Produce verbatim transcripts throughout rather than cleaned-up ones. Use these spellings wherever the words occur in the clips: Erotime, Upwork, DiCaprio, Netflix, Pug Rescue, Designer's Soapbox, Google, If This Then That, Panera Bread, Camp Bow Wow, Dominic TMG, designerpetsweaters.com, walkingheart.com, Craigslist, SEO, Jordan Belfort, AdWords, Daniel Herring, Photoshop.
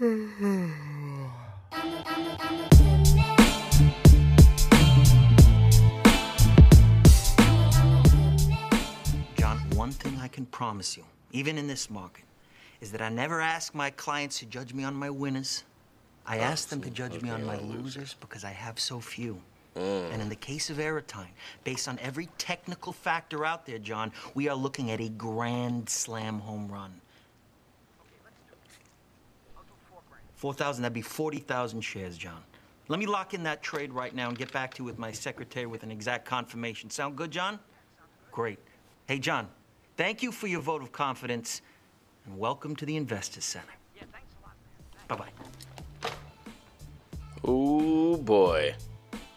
John, one thing I can promise you, even in this market, is that I never ask my clients to judge me on my winners. I ask them to judge me on my losers because I have so few. Mm. And in the case of Erotime, based on every technical factor out there, John, we are looking at a grand slam home run. four thousand, that'd be forty thousand shares, John. Let me lock in that trade right now and get back to you with my secretary with an exact confirmation. Sound good, John? Great. Hey, John, thank you for your vote of confidence, and welcome to the Investors Center. Yeah, thanks a lot, man. Bye-bye. Ooh, boy.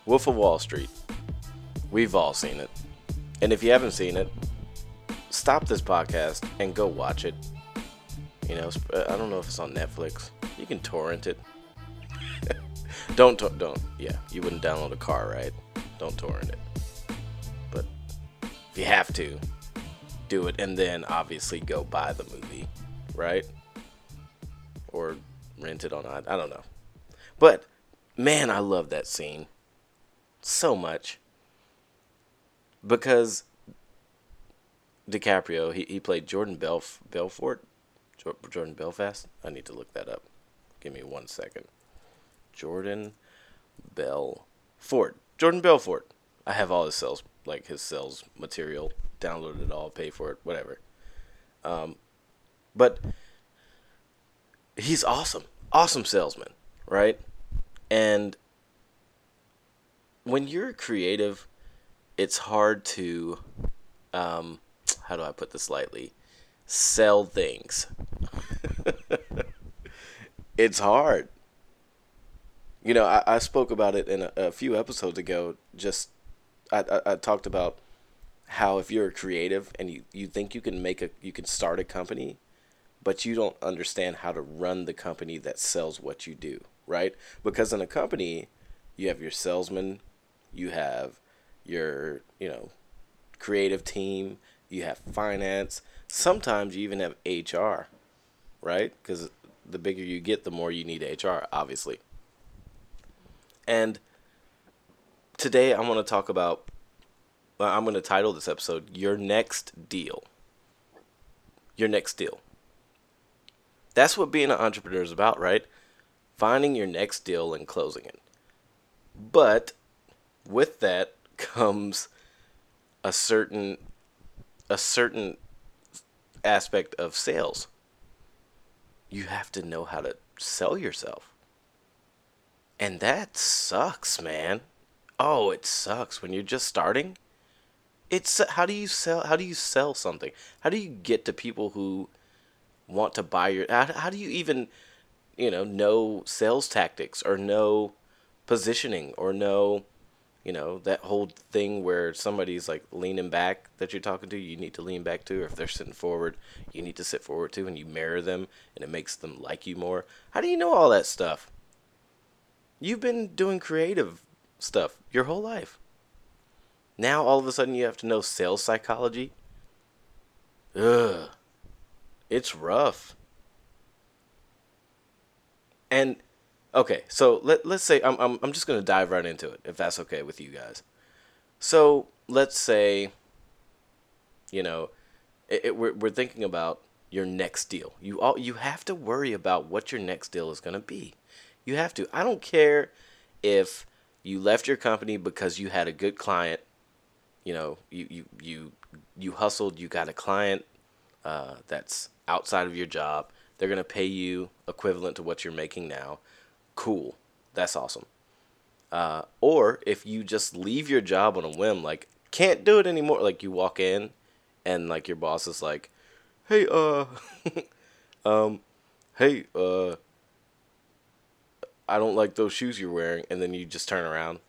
Wolf of Wall Street. We've all seen it. And if you haven't seen it, stop this podcast and go watch it. You know, I don't know if it's on Netflix. You can torrent it. don't, tor- don't. Yeah, you wouldn't download a car, right? Don't torrent it. But if you have to, do it. And then obviously go buy the movie, right? Or rent it on, I don't know. But, man, I love that scene. So much, because DiCaprio he, he played Jordan Belf Belfort, Jordan Belfast. I need to look that up. Give me one second. Jordan Belfort. Jordan Belfort. I have all his sales, like his sales material, downloaded it all, pay for it, whatever. Um, but he's awesome, awesome salesman, right? And when you're creative, it's hard to, um, how do I put this lightly, sell things. It's hard. You know, I, I spoke about it in a, a few episodes ago. Just I, I, I talked about how if you're creative and you, you think you can make a, you can start a company, but you don't understand how to run the company that sells what you do, right? Because in a company, you have your salesman. You have your, you know, creative team. You have finance. Sometimes you even have H R, right? Because the bigger you get, the more you need H R, obviously. And today I want to talk about, I'm going to title this episode, Your Next Deal. Your next deal. That's what being an entrepreneur is about, right? Finding your next deal and closing it. But with that comes a certain a certain aspect of sales. You have to know how to sell yourself. And that sucks, man. Oh, it sucks when you're just starting. It's how do you sell how do you sell something? How do you get to people who want to buy your how, how do you even, you know, know sales tactics or know positioning or no, you know, that whole thing where somebody's like leaning back that you're talking to, you need to lean back to, or if they're sitting forward, you need to sit forward too, and you mirror them and it makes them like you more. How do you know all that stuff? You've been doing creative stuff your whole life. Now all of a sudden you have to know sales psychology. Ugh. It's rough. And okay, so let let's say I'm I'm I'm just gonna dive right into it, if that's okay with you guys. So let's say, you know, it, it, we're we're thinking about your next deal. You all you have to worry about what your next deal is gonna be. You have to. I don't care if you left your company because you had a good client. You know, you you you you hustled. You got a client uh, that's outside of your job. They're gonna pay you equivalent to what you're making now. Cool. That's awesome. Uh, or if you just leave your job on a whim, like can't do it anymore. Like you walk in and like your boss is like, Hey, uh, um, Hey, uh, I don't like those shoes you're wearing. And then you just turn around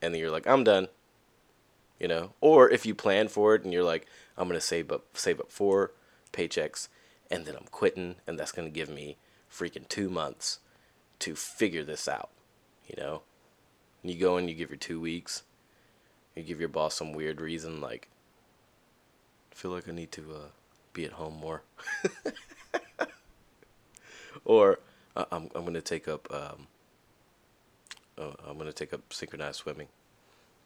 and then you're like, I'm done, you know? Or if you plan for it and you're like, I'm going to save up, save up four paychecks and then I'm quitting. And that's going to give me freaking two months to figure this out, you know, and you go in, you give your two weeks, you give your boss some weird reason, like, I feel like I need to uh, be at home more, or Uh, I'm I'm gonna take up um, uh, I'm gonna take up synchronized swimming,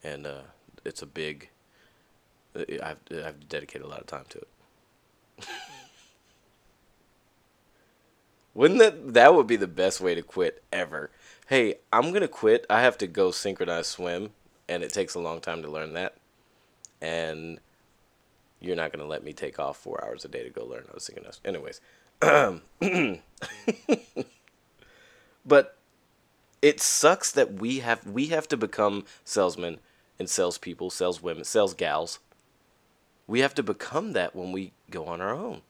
and uh, it's a big. I've I've dedicated a lot of time to it. Wouldn't that that would be the best way to quit ever? Hey, I'm gonna quit. I have to go synchronized swim, and it takes a long time to learn that. And you're not gonna let me take off four hours a day to go learn how to synchronize. Anyways, but it sucks that we have we have to become salesmen and salespeople, saleswomen, salesgals. We have to become that when we go on our own.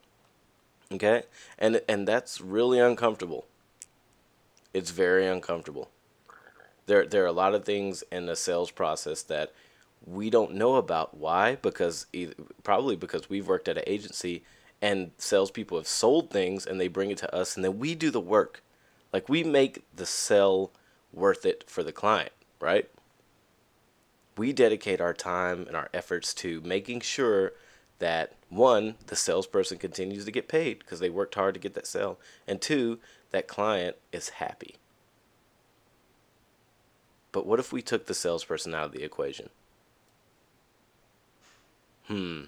Okay? And and that's really uncomfortable. It's very uncomfortable. There there are a lot of things in the sales process that we don't know about. Why? Because either, probably because we've worked at an agency and salespeople have sold things and they bring it to us and then we do the work. Like we make the sell worth it for the client, right? We dedicate our time and our efforts to making sure that, one, the salesperson continues to get paid because they worked hard to get that sale, and two, that client is happy. But what if we took the salesperson out of the equation? Hmm.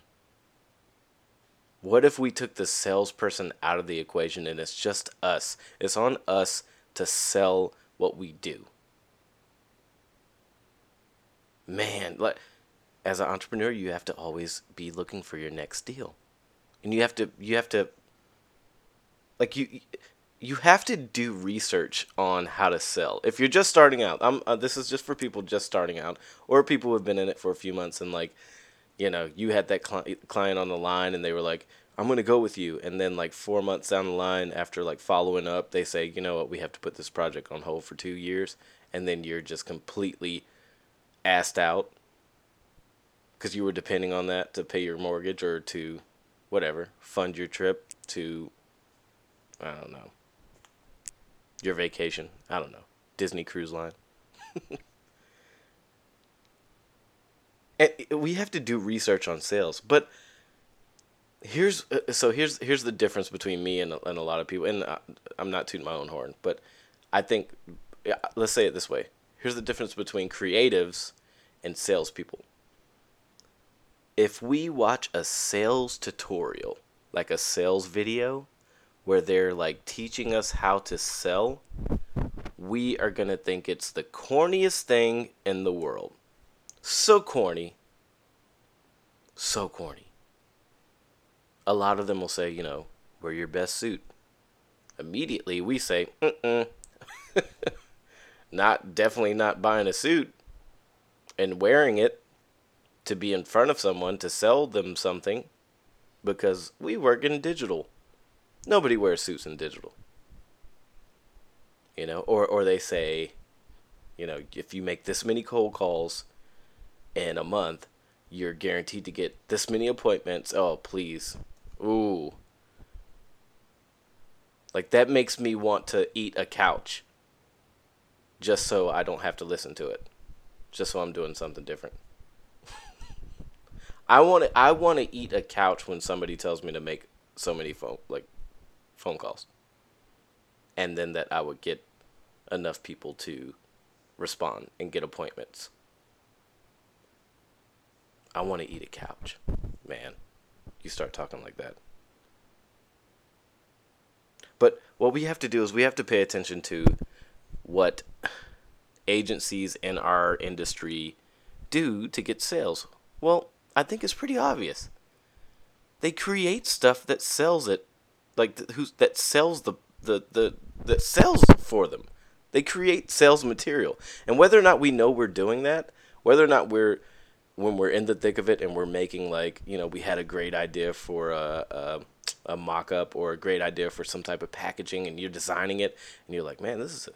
What if we took the salesperson out of the equation and it's just us? It's on us to sell what we do. Man, like, as an entrepreneur, you have to always be looking for your next deal. And you have to, you have to, like you, you have to do research on how to sell. If you're just starting out, I'm, uh, this is just for people just starting out or people who have been in it for a few months and like, you know, you had that cli- client on the line and they were like, I'm going to go with you. And then like four months down the line after like following up, they say, you know what, we have to put this project on hold for two years. And then you're just completely assed out because you were depending on that to pay your mortgage or to whatever, fund your trip to, I don't know, your vacation. I don't know, Disney Cruise Line. And we have to do research on sales, but here's so here's here's the difference between me and and a lot of people. And I, I'm not tooting my own horn, but I think let's say it this way: here's the difference between creatives and salespeople. If we watch a sales tutorial, like a sales video, where they're like teaching us how to sell, we are gonna think it's the corniest thing in the world. So corny. So corny. A lot of them will say, you know, wear your best suit. Immediately we say, mm-mm. Not, definitely not buying a suit and wearing it to be in front of someone to sell them something because we work in digital. Nobody wears suits in digital. You know, or, or they say, you know, if you make this many cold calls in a month, you're guaranteed to get this many appointments. Oh, please. Ooh. Like, that makes me want to eat a couch just so I don't have to listen to it. Just so I'm doing something different. I want to I want to eat a couch when somebody tells me to make so many phone like phone calls. And then that I would get enough people to respond and get appointments. I want to eat a couch. Man, you start talking like that. But what we have to do is we have to pay attention to what agencies in our industry do to get sales. Well, I think it's pretty obvious. They create stuff that sells it, like the, who's, that sells the, the, the that sells for them. They create sales material. And whether or not we know we're doing that, whether or not we're when we're in the thick of it and we're making like, you know, we had a great idea for a, a, a mock-up or a great idea for some type of packaging and you're designing it and you're like, man, this is, a,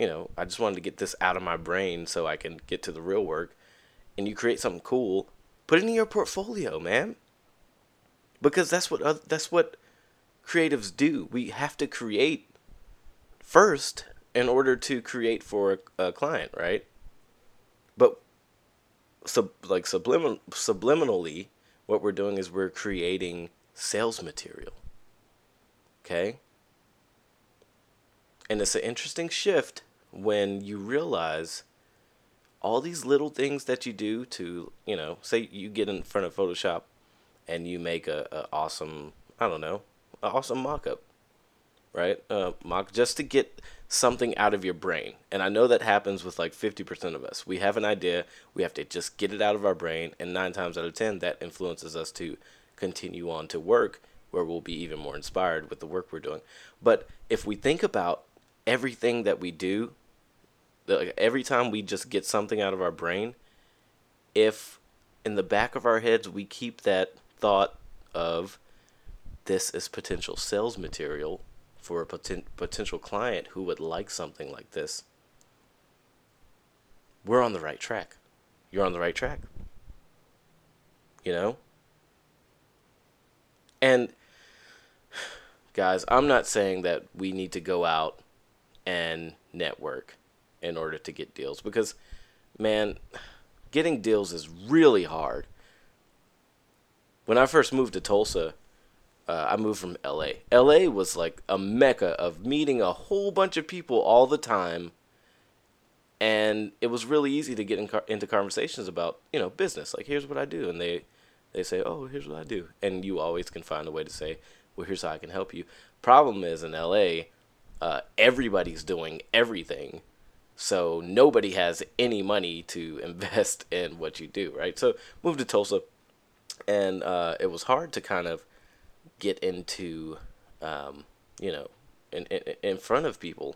you know, I just wanted to get this out of my brain so I can get to the real work. And you create something cool, put it in your portfolio, man. Because that's what, other, that's what creatives do. We have to create first in order to create for a, a client, right? But Sub, like sublimin- subliminally, what we're doing is we're creating sales material. Okay? And it's an interesting shift when you realize all these little things that you do to, you know, say you get in front of Photoshop and you make a, a awesome, I don't know, an awesome mock-up, right? Uh, mock just to get something out of your brain. And I know that happens with like fifty percent of us. We have an idea. We have to just get it out of our brain. And nine times out of ten, that influences us to continue on to work where we'll be even more inspired with the work we're doing. But if we think about everything that we do, like every time we just get something out of our brain, if in the back of our heads we keep that thought of this is potential sales material for a poten- potential client who would like something like this, we're on the right track. You're on the right track. You know? And guys, I'm not saying that we need to go out and network in order to get deals, because man, getting deals is really hard. When I first moved to Tulsa, Uh, I moved from L A. L A was like a mecca of meeting a whole bunch of people all the time. And it was really easy to get in car- into conversations about, you know, business. Like, here's what I do. And they, they say, oh, here's what I do. And you always can find a way to say, well, here's how I can help you. Problem is, in L A, uh, everybody's doing everything. So nobody has any money to invest in what you do, right? So moved to Tulsa. And uh, it was hard to kind of get into, um, you know, in, in in front of people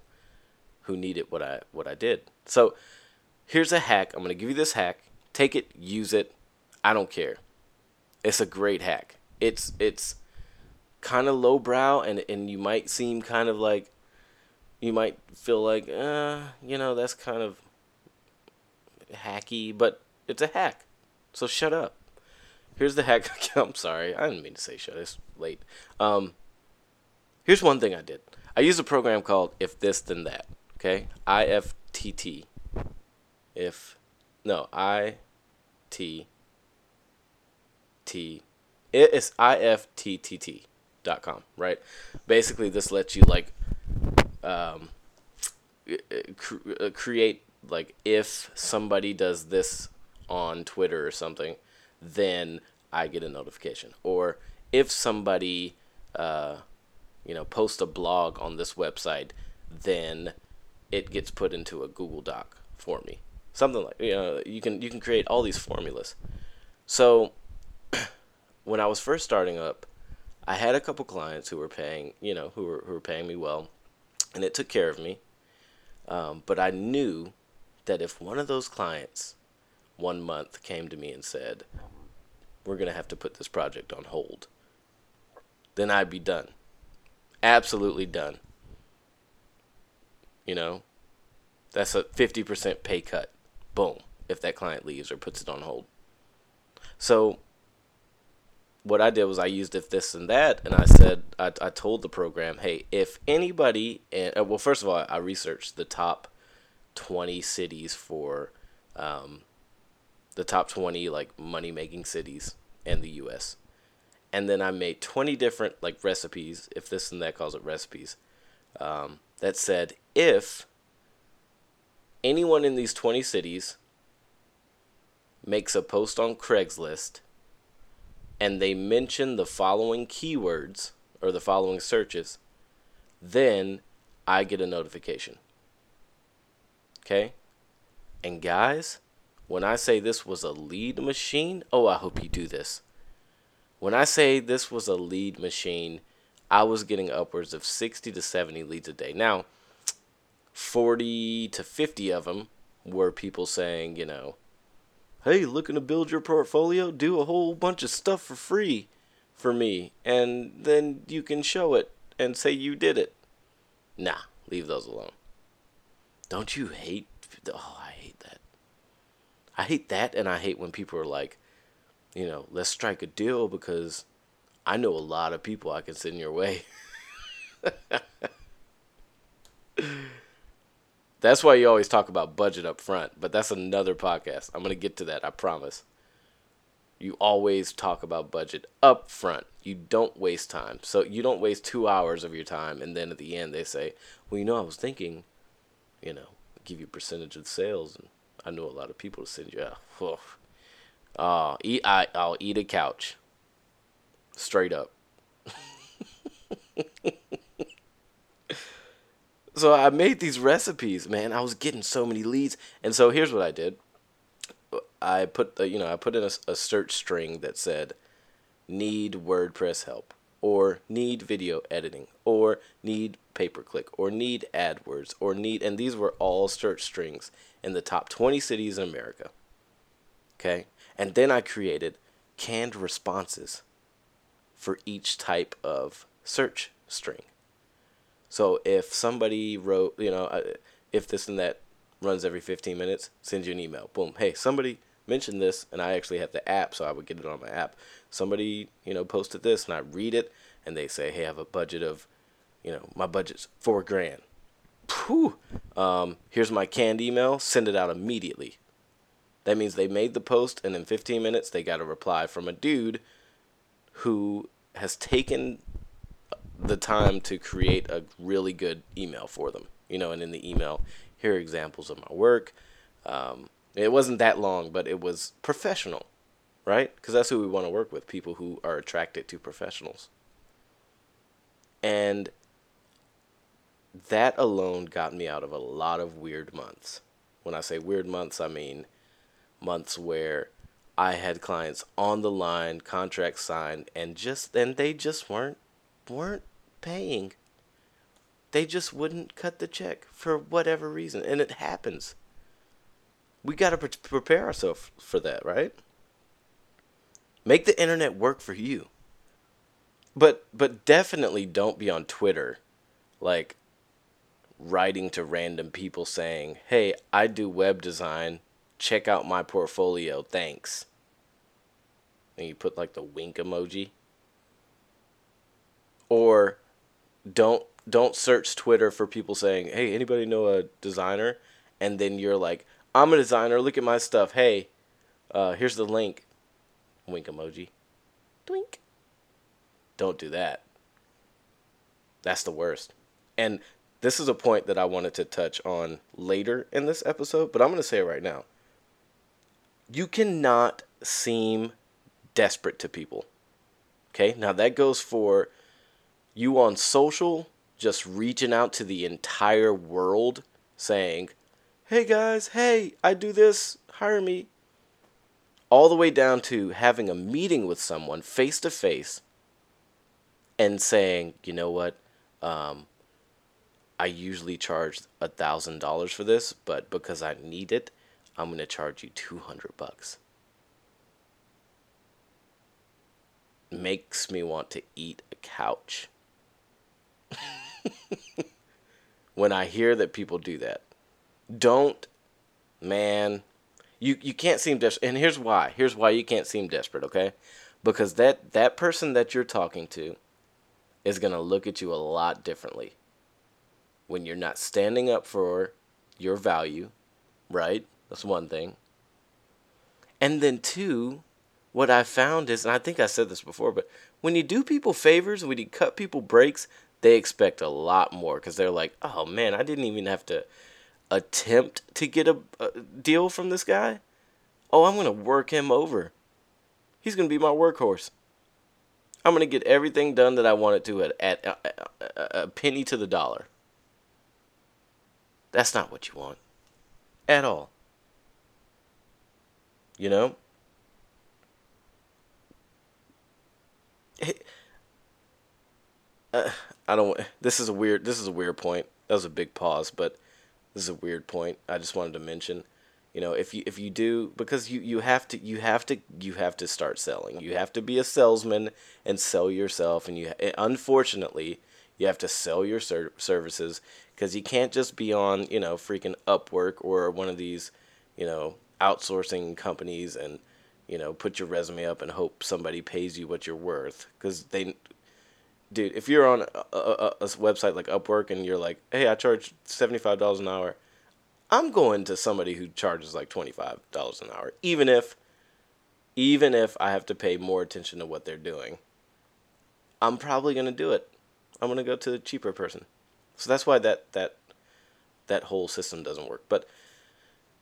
who needed what I what I did. So here's a hack. I'm going to give you this hack. Take it, use it. I don't care. It's a great hack. It's it's kind of lowbrow, and, and you might seem kind of like, you might feel like, uh, you know, that's kind of hacky, but it's a hack. So shut up. Here's the hack. I'm sorry. I didn't mean to say shit. It's late. Um, here's one thing I did. I used a program called If This Then That. Okay? I F T T. If. No. I T T. It's I F T T T dot com, right? Basically, this lets you, like, um, cr- create, like, if somebody does this on Twitter or something, then I get a notification. Or if somebody, uh, you know, posts a blog on this website, then it gets put into a Google Doc for me. Something like, you know, you can you can create all these formulas. So when I was first starting up, I had a couple clients who were paying, you know, who were who were paying me well, and it took care of me. Um, but I knew that if one of those clients one month came to me and said, we're going to have to put this project on hold, then I'd be done. Absolutely done. You know, that's a fifty percent pay cut. Boom. If that client leaves or puts it on hold. So what I did was I used If This and That, and I said, I, I told the program, hey, if anybody, and well, first of all, I researched the top twenty cities for, um, the top twenty, like, money-making cities in the U S And then I made twenty different, like, recipes, If This and That calls it recipes, um, that said, if anyone in these twenty cities makes a post on Craigslist and they mention the following keywords or the following searches, then I get a notification. Okay? And guys, when I say this was a lead machine, oh, I hope you do this. When I say this was a lead machine, I was getting upwards of sixty to seventy leads a day. Now, forty to fifty of them were people saying, you know, hey, looking to build your portfolio? Do a whole bunch of stuff for free for me, and then you can show it and say you did it. Nah, leave those alone. Don't you hate? Oh, I hate that. I hate that, and I hate when people are like, you know, let's strike a deal because I know a lot of people I can send your way. That's why you always talk about budget up front, but that's another podcast. I'm going to get to that, I promise. You always talk about budget up front. You don't waste time. So you don't waste two hours of your time. And then at the end they say, well, you know, I was thinking, you know, give you a percentage of sales. And I know a lot of people to send you out. Oh, uh, eat, I, I'll eat a couch. Straight up. So I made these recipes, man. I was getting so many leads. And so here's what I did. I put the, you know, I put in a, a search string that said, need WordPress help, or need video editing, or need pay-per-click, or need AdWords, or need, and these were all search strings in the top twenty cities in America. Okay. And then I created canned responses for each type of search string. So if somebody wrote, you know, if this and that runs every fifteen minutes, send you an email. Boom. Hey, somebody mentioned this, and I actually have the app, so I would get it on my app. Somebody, you know, posted this, and I read it, and they say, hey, I have a budget of, you know, my budget's four grand. Whew. Um, here's my canned email. Send it out immediately. That means they made the post, and in fifteen minutes, they got a reply from a dude who has taken the time to create a really good email for them. You know, and in the email, here are examples of my work. Um, it wasn't that long, but it was professional, right? Because that's who we want to work with, people who are attracted to professionals. And that alone got me out of a lot of weird months. When I say weird months, I mean months where I had clients on the line, contracts signed, and just and they just weren't weren't paying. They just wouldn't cut the check for whatever reason. And it happens. We got to pre- prepare ourselves for that, right? Make the internet work for you. But but definitely don't be on Twitter, like, writing to random people saying, hey, I do web design. Check out my portfolio. Thanks. And you put, like, the wink emoji. Or don't. Don't search Twitter for people saying, hey, anybody know a designer? And then you're like, I'm a designer. Look at my stuff. Hey, uh, here's the link. Wink emoji. Twink. Don't do that. That's the worst. And this is a point that I wanted to touch on later in this episode, but I'm going to say it right now. You cannot seem desperate to people. Okay? Now, that goes for you on social, just reaching out to the entire world saying, hey guys, hey, I do this, hire me. All the way down to having a meeting with someone face to face and saying, you know what, um, I usually charge one thousand dollars for this, but because I need it, I'm going to charge you two hundred bucks. Makes me want to eat a couch. When I hear that people do that, don't, man, you, you can't seem desperate. And here's why. Here's why you can't seem desperate, okay? Because that, that person that you're talking to is going to look at you a lot differently when you're not standing up for your value, right? That's one thing. And then two, what I found is, and I think I said this before, but when you do people favors, when you cut people breaks, they expect a lot more because they're like, oh, man, I didn't even have to attempt to get a, a deal from this guy. Oh, I'm going to work him over. He's going to be my workhorse. I'm going to get everything done that I wanted to at, at, at, at a penny to the dollar. That's not what you want at all. You know? Uh, I don't. This is a weird. This is a weird point. That was a big pause, but this is a weird point. I just wanted to mention, you know, if you if you do, because you, you have to you have to you have to start selling. You have to be a salesman and sell yourself. And you unfortunately you have to sell your ser- services because you can't just be on, you know, freaking Upwork or one of these, you know, outsourcing companies and, you know, put your resume up and hope somebody pays you what you're worth. Because they, dude, if you're on a, a, a website like Upwork and you're like, hey, I charge seventy-five dollars an hour, I'm going to somebody who charges like twenty-five dollars an hour, even if even if I have to pay more attention to what they're doing, I'm probably going to do it. I'm going to go to the cheaper person. So that's why that that that whole system doesn't work. But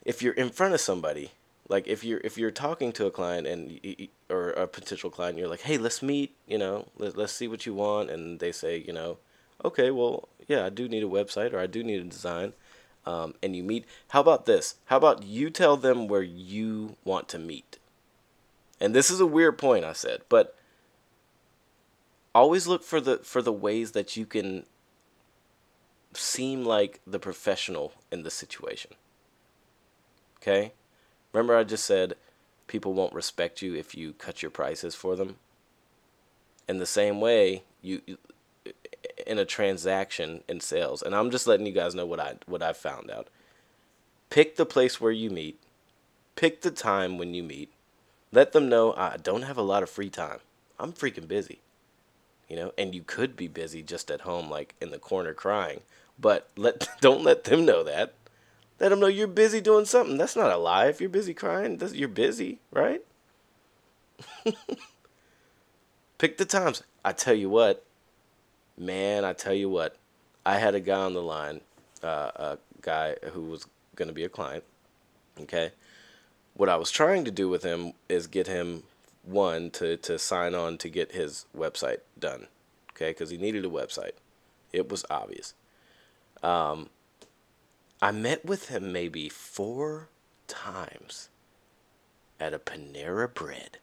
if you're in front of somebody, like if you're if you're talking to a client and or a potential client, you're like, hey, let's meet, you know, let, let's see what you want. And they say, you know, okay, well, yeah, I do need a website, or I do need a design. Um, and you meet. How about this? How about you tell them where you want to meet? And this is a weird point I said, but always look for the for the ways that you can seem like the professional in the situation. Okay? Remember I just said people won't respect you if you cut your prices for them? In the same way, you, you in a transaction in sales, and I'm just letting you guys know what I what I found out. Pick the place where you meet. Pick the time when you meet. Let them know, I don't have a lot of free time. I'm freaking busy. You know, and you could be busy just at home, like in the corner crying, but let don't let them know that. Let them know you're busy doing something. That's not a lie. If you're busy crying, that's, you're busy, right? Pick the times. I tell you what, man, I tell you what. I had a guy on the line, uh, a guy who was going to be a client, okay? What I was trying to do with him is get him one to, to sign on to get his website done, okay? Because he needed a website. It was obvious. Um, I met with him maybe four times at a Panera Bread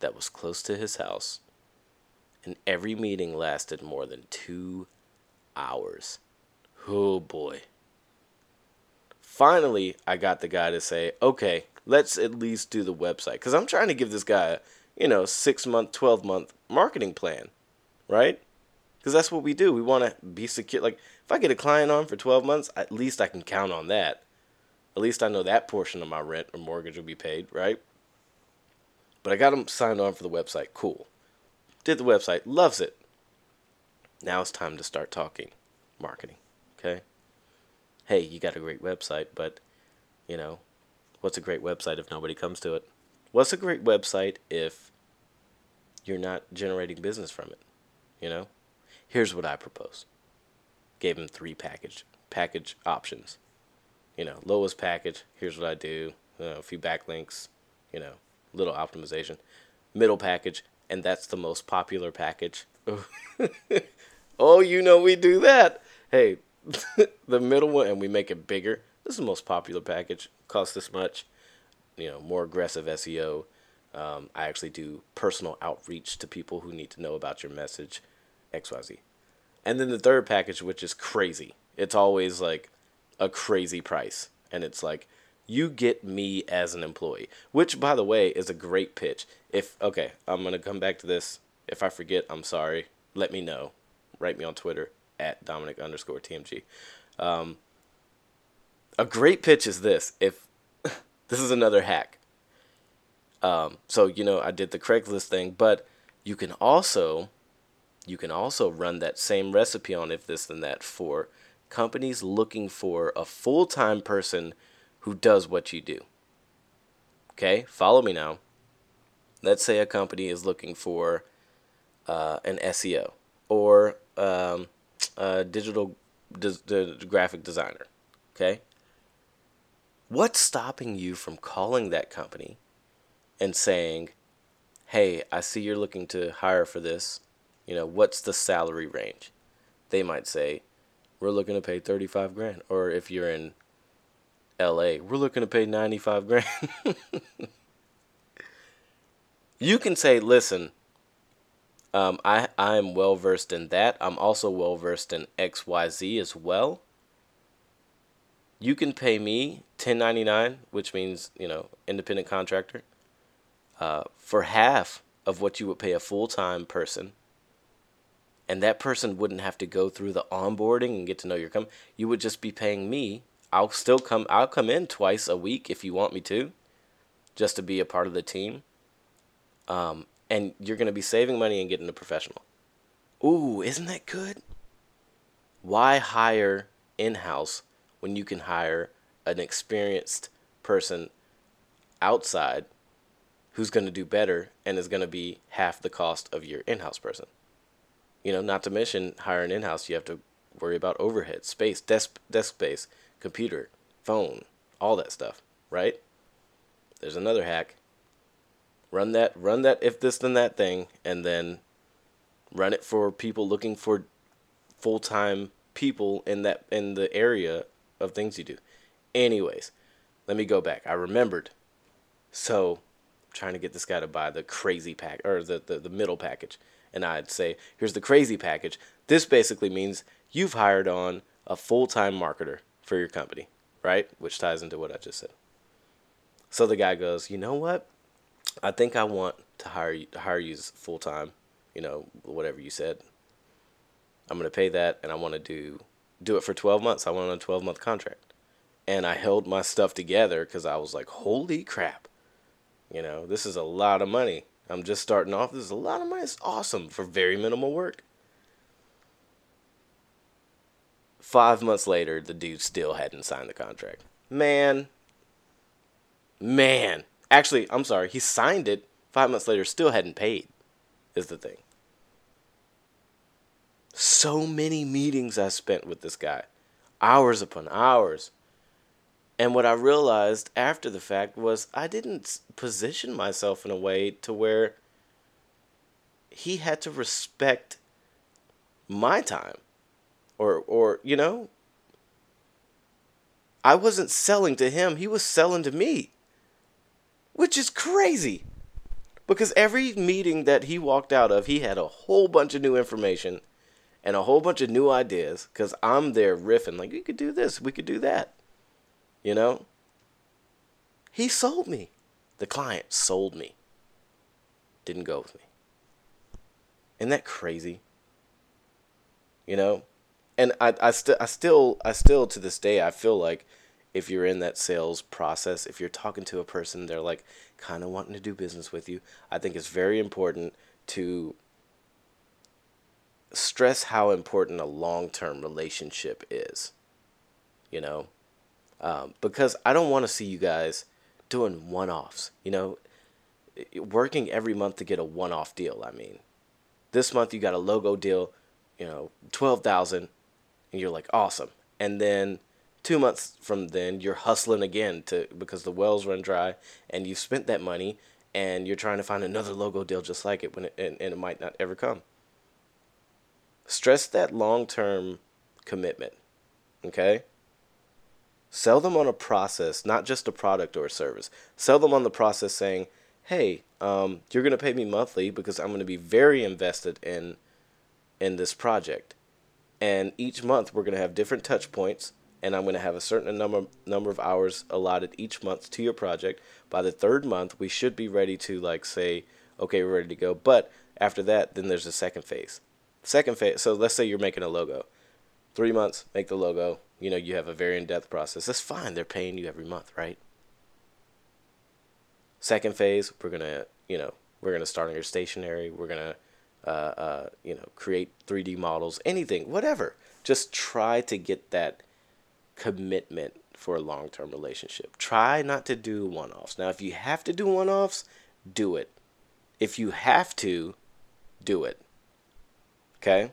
that was close to his house, and every meeting lasted more than two hours. Oh boy! Finally, I got the guy to say, "Okay, let's at least do the website," because I'm trying to give this guy, you know, six month, twelve month marketing plan, right? Because that's what we do. We want to be secure. Like, if I get a client on for twelve months, at least I can count on that. At least I know that portion of my rent or mortgage will be paid, right? But I got him signed on for the website. Cool. Did the website. Loves it. Now it's time to start talking marketing, okay? Hey, you got a great website, but, you know, what's a great website if nobody comes to it? What's a great website if you're not generating business from it, you know? Here's what I propose. Gave him three package package options. You know, lowest package, here's what I do. Uh, a few backlinks, you know, little optimization. Middle package, and that's the most popular package. Oh, you know we do that. Hey, the middle one, and we make it bigger. This is the most popular package. Costs this much. You know, more aggressive S E O. Um, I actually do personal outreach to people who need to know about your message. X Y Z. And then the third package, which is crazy. It's always like a crazy price. And it's like, you get me as an employee, which, by the way, is a great pitch. If, okay, I'm going to come back to this. If I forget, I'm sorry. Let me know. Write me on Twitter at Dominic underscore T M G. Um, a great pitch is this. If this is another hack. Um, so, you know, I did the Craigslist thing, but you can also... You can also run that same recipe on If This Then That for companies looking for a full-time person who does what you do. Okay, follow me now. Let's say a company is looking for uh, an S E O or um, a digital des- graphic designer. Okay, what's stopping you from calling that company and saying, "Hey, I see you're looking to hire for this. You know, what's the salary range?" They might say, "We're looking to pay thirty-five grand. Or if you're in L A, "We're looking to pay ninety-five grand. You can say, "Listen, um, I I am well versed in that. I'm also well versed in X Y Z as well. You can pay me ten ninety-nine, which means, you know, independent contractor, uh, for half of what you would pay a full time person." And that person wouldn't have to go through the onboarding and get to know your company. You would just be paying me. I'll still come. I'll come in twice a week if you want me to, just to be a part of the team. Um, and you're going to be saving money and getting a professional. Ooh, isn't that good? Why hire in-house when you can hire an experienced person outside who's going to do better and is going to be half the cost of your in-house person. You know, not to mention hiring in-house, you have to worry about overhead, space, desk, desk space, computer, phone, all that stuff, right? There's another hack. Run that, run that if this then that thing, and then run it for people looking for full-time people in that in the area of things you do. Anyways, let me go back. I remembered. So, I'm trying to get this guy to buy the crazy pack or the, the the middle package, and I'd say, here's the crazy package. This basically means you've hired on a full-time marketer for your company, right? Which ties into what I just said. So the guy goes, you know what? I think I want to hire you, hire you full-time, you know, whatever you said. I'm going to pay that, and I want to do do it for twelve months. I want a twelve-month contract. And I held my stuff together because I was like, holy crap. You know, this is a lot of money. I'm just starting off. This is a lot of money. It's awesome for very minimal work. Five months later, the dude still hadn't signed the contract. Man. Man. Actually, I'm sorry. He signed it. Five months later, still hadn't paid is the thing. So many meetings I spent with this guy. Hours upon hours. And what I realized after the fact was I didn't position myself in a way to where he had to respect my time. Or, or you know, I wasn't selling to him. He was selling to me. Which is crazy. Because every meeting that he walked out of, he had a whole bunch of new information and a whole bunch of new ideas. Because I'm there riffing like, we could do this, we could do that. You know, he sold me. The client sold me. Didn't go with me. Isn't that crazy? You know, and I, I, st- I still, I still to this day, I feel like if you're in that sales process, if you're talking to a person, they're like kind of wanting to do business with you. I think it's very important to stress how important a long-term relationship is, you know. Um, because I don't want to see you guys doing one-offs, you know, working every month to get a one-off deal. I mean, this month you got a logo deal, you know, twelve thousand dollars, and you're like, awesome. And then two months from then you're hustling again to because the wells run dry and you've spent that money and you're trying to find another logo deal just like it when it, and, and it might not ever come. Stress that long-term commitment, okay? Sell them on a process, not just a product or a service. Sell them on the process saying, hey, um, you're going to pay me monthly because I'm going to be very invested in in this project. And each month we're going to have different touch points, and I'm going to have a certain number, number of hours allotted each month to your project. By the third month, we should be ready to like say, okay, we're ready to go. But after that, then there's a second phase. Second phase. So let's say you're making a logo. Three months, make the logo. You know, you have a very in-depth process. That's fine. They're paying you every month, right? Second phase, we're going to, you know, we're going to start on your stationery. We're going to, uh, uh, you know, create three D models, anything, whatever. Just try to get that commitment for a long-term relationship. Try not to do one-offs. Now, if you have to do one-offs, do it. If you have to, do it. Okay?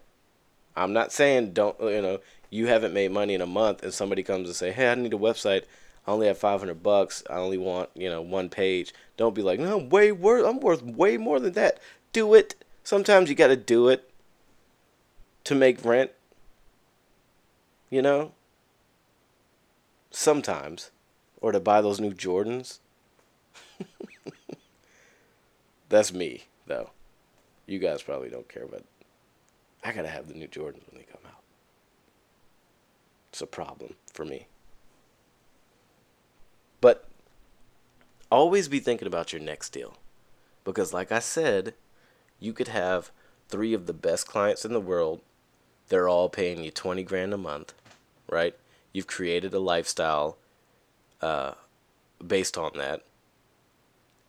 I'm not saying don't, you know, you haven't made money in a month and somebody comes and say, hey, I need a website. I only have five hundred bucks. I only want, you know, one page. Don't be like, no, I'm way worth, I'm worth way more than that. Do it. Sometimes you got to do it to make rent. You know, sometimes, or to buy those new Jordans. That's me though. You guys probably don't care, but I got to have the new Jordans when they come out. It's a problem for me. But always be thinking about your next deal. Because like I said, you could have three of the best clients in the world. They're all paying you twenty grand a month, right? You've created a lifestyle uh, based on that.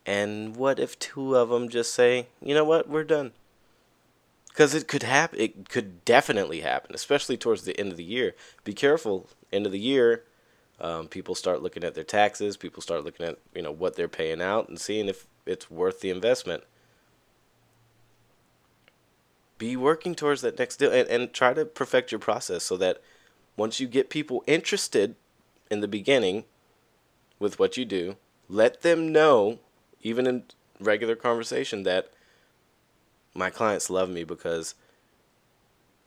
And what if two of them just say, you know what, we're done? Because it could happen, it could definitely happen, especially towards the end of the year. Be careful, end of the year, um, people start looking at their taxes, people start looking at, you know, what they're paying out and seeing if it's worth the investment. Be working towards that next deal, and, and try to perfect your process so that once you get people interested in the beginning with what you do, let them know, even in regular conversation, that my clients love me because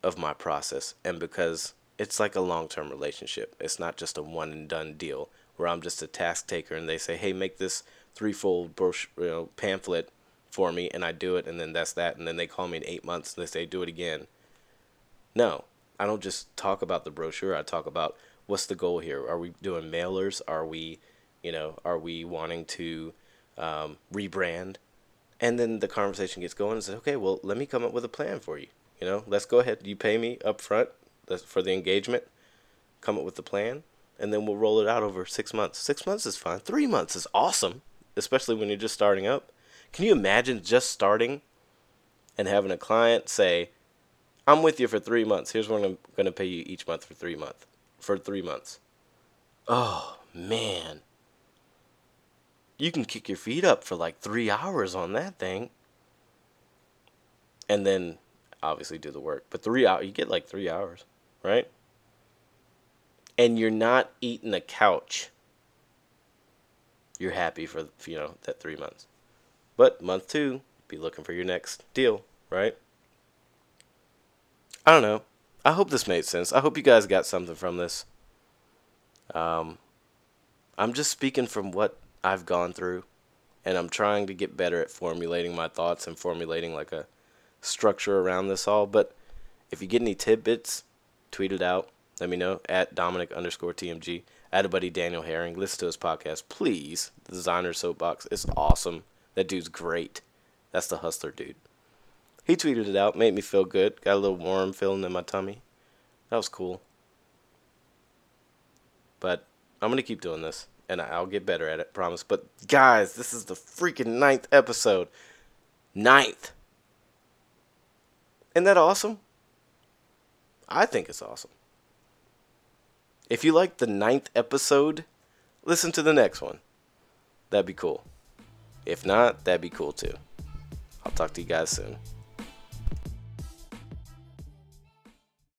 of my process and because it's like a long-term relationship. It's not just a one-and-done deal where I'm just a task taker and they say, hey, make this threefold brochure, you know, pamphlet for me, and I do it, and then that's that, and then they call me in eight months and they say, do it again. No, I don't just talk about the brochure. I talk about what's the goal here. Are we doing mailers? Are we, you know, are we wanting to um, rebrand? And then the conversation gets going and says, okay, well, let me come up with a plan for you. You know, let's go ahead. You pay me up front for the engagement. Come up with the plan, and then we'll roll it out over six months. Six months is fine. Three months is awesome, especially when you're just starting up. Can you imagine just starting and having a client say, I'm with you for three months. Here's what I'm going to pay you each month for three months. For three months. Oh, man. You can kick your feet up for like three hours on that thing. And then obviously do the work. But three hours, you get like three hours, right? And you're not eating a couch. You're happy for, you know, that three months. But month two, be looking for your next deal, right? I don't know. I hope this made sense. I hope you guys got something from this. Um, I'm just speaking from what I've gone through, and I'm trying to get better at formulating my thoughts and formulating like a structure around this all. But if you get any tidbits, tweet it out. Let me know, at Dominic underscore T M G. At a buddy, Daniel Herring. Listen to his podcast, please. The Designer's Soapbox. It's awesome. That dude's great. That's the hustler dude. He tweeted it out, made me feel good. Got a little warm feeling in my tummy. That was cool. But I'm going to keep doing this, and I'll get better at it, promise. But guys, this is the freaking ninth episode. Ninth. Isn't that awesome? I think it's awesome. If you like the ninth episode, listen to the next one. That'd be cool. If not, that'd be cool too. I'll talk to you guys soon.